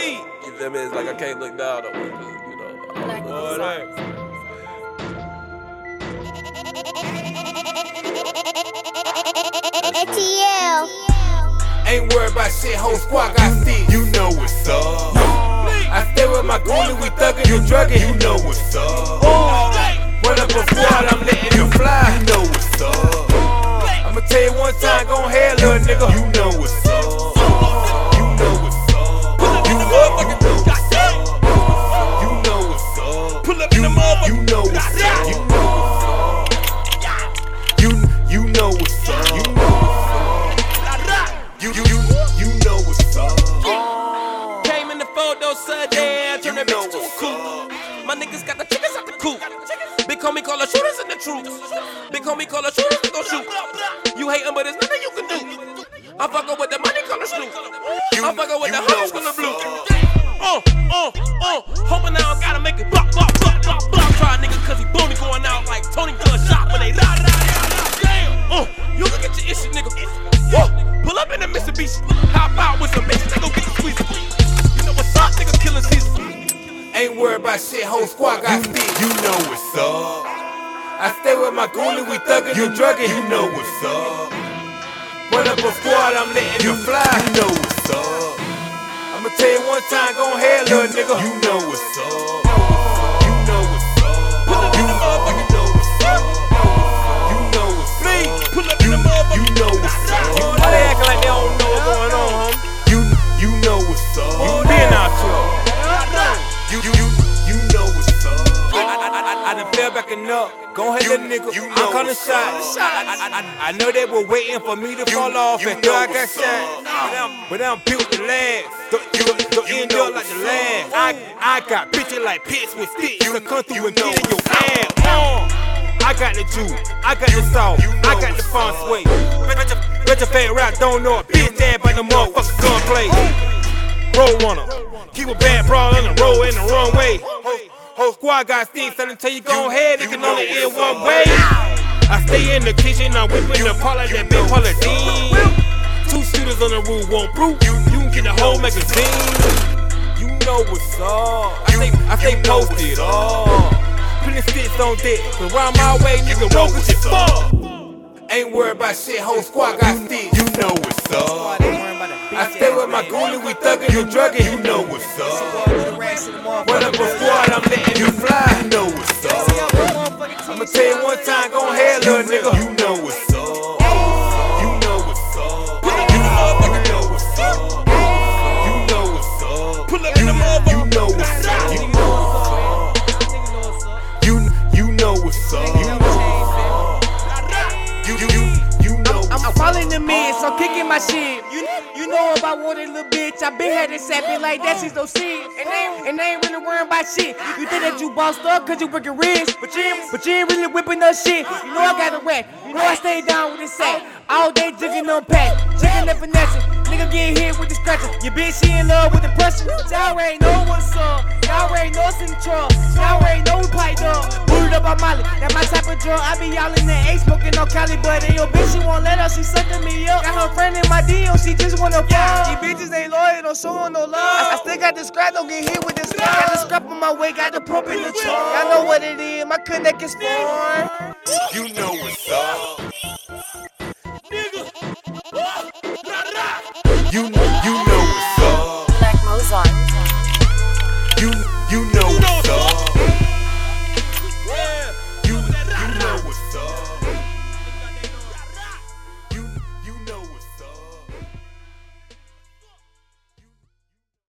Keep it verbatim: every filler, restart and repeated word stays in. feet. You feel me? It's like I can't look down on it, you know. I like what it is. Ain't worried about shit, whole squad got seats. You know what's up. I stay with my goon and we thuggin', you druggin', you know what's up. Run up a squad, I'm letting you fly, you know what's up. I'ma tell you one time, gon' hell, little nigga, you know what's up. You know what's up. Pull up in the motherfuckin' got that. You know what's up. Pull up in the motherfuckin' you know what's up. You know what's up. You you know what's up. You, you, you know what's up. Yeah. Came in the photo Sunday, turn that bitch to a coupe. My niggas got the chickens out the coop. Big homie call the shooters in the troops. Big homie call the shooters to go shoot. You hatin', but there's nothing you can do. I'm fuckin' with the money callin' shoot. I'm fuckin' with the hoes callin' blue. Uh, uh, uh, hopin' I don't gotta make it block, block, block, block, block. Try a nigga cause he boomy going out like Tony Gunshot when they ride, ride, ride. Damn, uh, you can get your issue, nigga. Whoa. Pull up in the Mitsubishi, hop out with some bitches, they gon' get the squeezer. You know what's up, nigga, killin' season. Ain't worried about shit, whole squad got feet. You know what's up. I stay with my goon and we thuggin', you druggin', you know what's up. Run up a squad, I'm letting you fly, you know what's up. I'ma tell you one time, gon' hell, little nigga, you know what's up. You know what's up. Pull up in the motherfuckin' know what's up. You know what's up. Pull up in the motherfuckin' you know what's up. Up. Go ahead, little nigga. You know I'm calling shots. I, I, I, I know they were waiting for me to fall off and thought I got shot. Nah. But I'm built to last. So end up like the last. I, I got bitches like pits with sticks. You come through and get in your ass. Oh. I got the juice. I got the sauce. I got the fun sway. Bet your fat rap don't know a bitch dad by the motherfucking gunplay. Roll on them. Keep a bad brawl on the roll in the wrong way. Whole squad got stinks, and until you go ahead, it can only end one way. I stay in the kitchen, I'm whipping the parlor, that big parlor dean. Two shooters on the roof, one brute, you can get the whole magazine. You know what's up, I stay, I stay posted up. Plenty sticks on deck, so round my way, nigga, roll with your fuck. Ain't worried about shit, whole squad got stinks, you know what's up. I stay with my goon and we thuggin', you druggin', you know what's up. Run up a squad, I'm letting you fly, you know what's up. I'ma tell you one time, gon' hell, little nigga, you know what's up. You know what's up. Pull up in the motherfucker, know what's up. You know what's up. Pull up in the motherfucker, you know what's up. You know what's up. You you know what's up. You you you know. I'm falling the mid, so I'm kicking my shit. You know if I wanted a little bitch, I been had this happen like that, she's no shit. And they, and they ain't really worrying about shit. You think that you bossed up cause you working wrist, but you, but you ain't really whipping no shit. You know I got a rack, you know I stay down with this sack. All day jigging on pack, jigging and finessing. Nigga get hit with the scratches. Your bitch, she in love with the pressure. Y'all already know what's up. Y'all already know it's in the trunk. Y'all already know we piped up. Booted up by Molly, that my type of drug. I be y'all in the A, smoking on Cali, but and your bitch, she won't let her, she sucking me up. Got her friend in my D M, she just wanna fuck. Yeah. These bitches ain't loyal, don't show no love. I, I still got the scrap, don't get hit with this love. Got the scrap on my way, got the pump in the trunk. Y'all know what it is, my connect is formed. You know what's up. Nigga. You know, you know.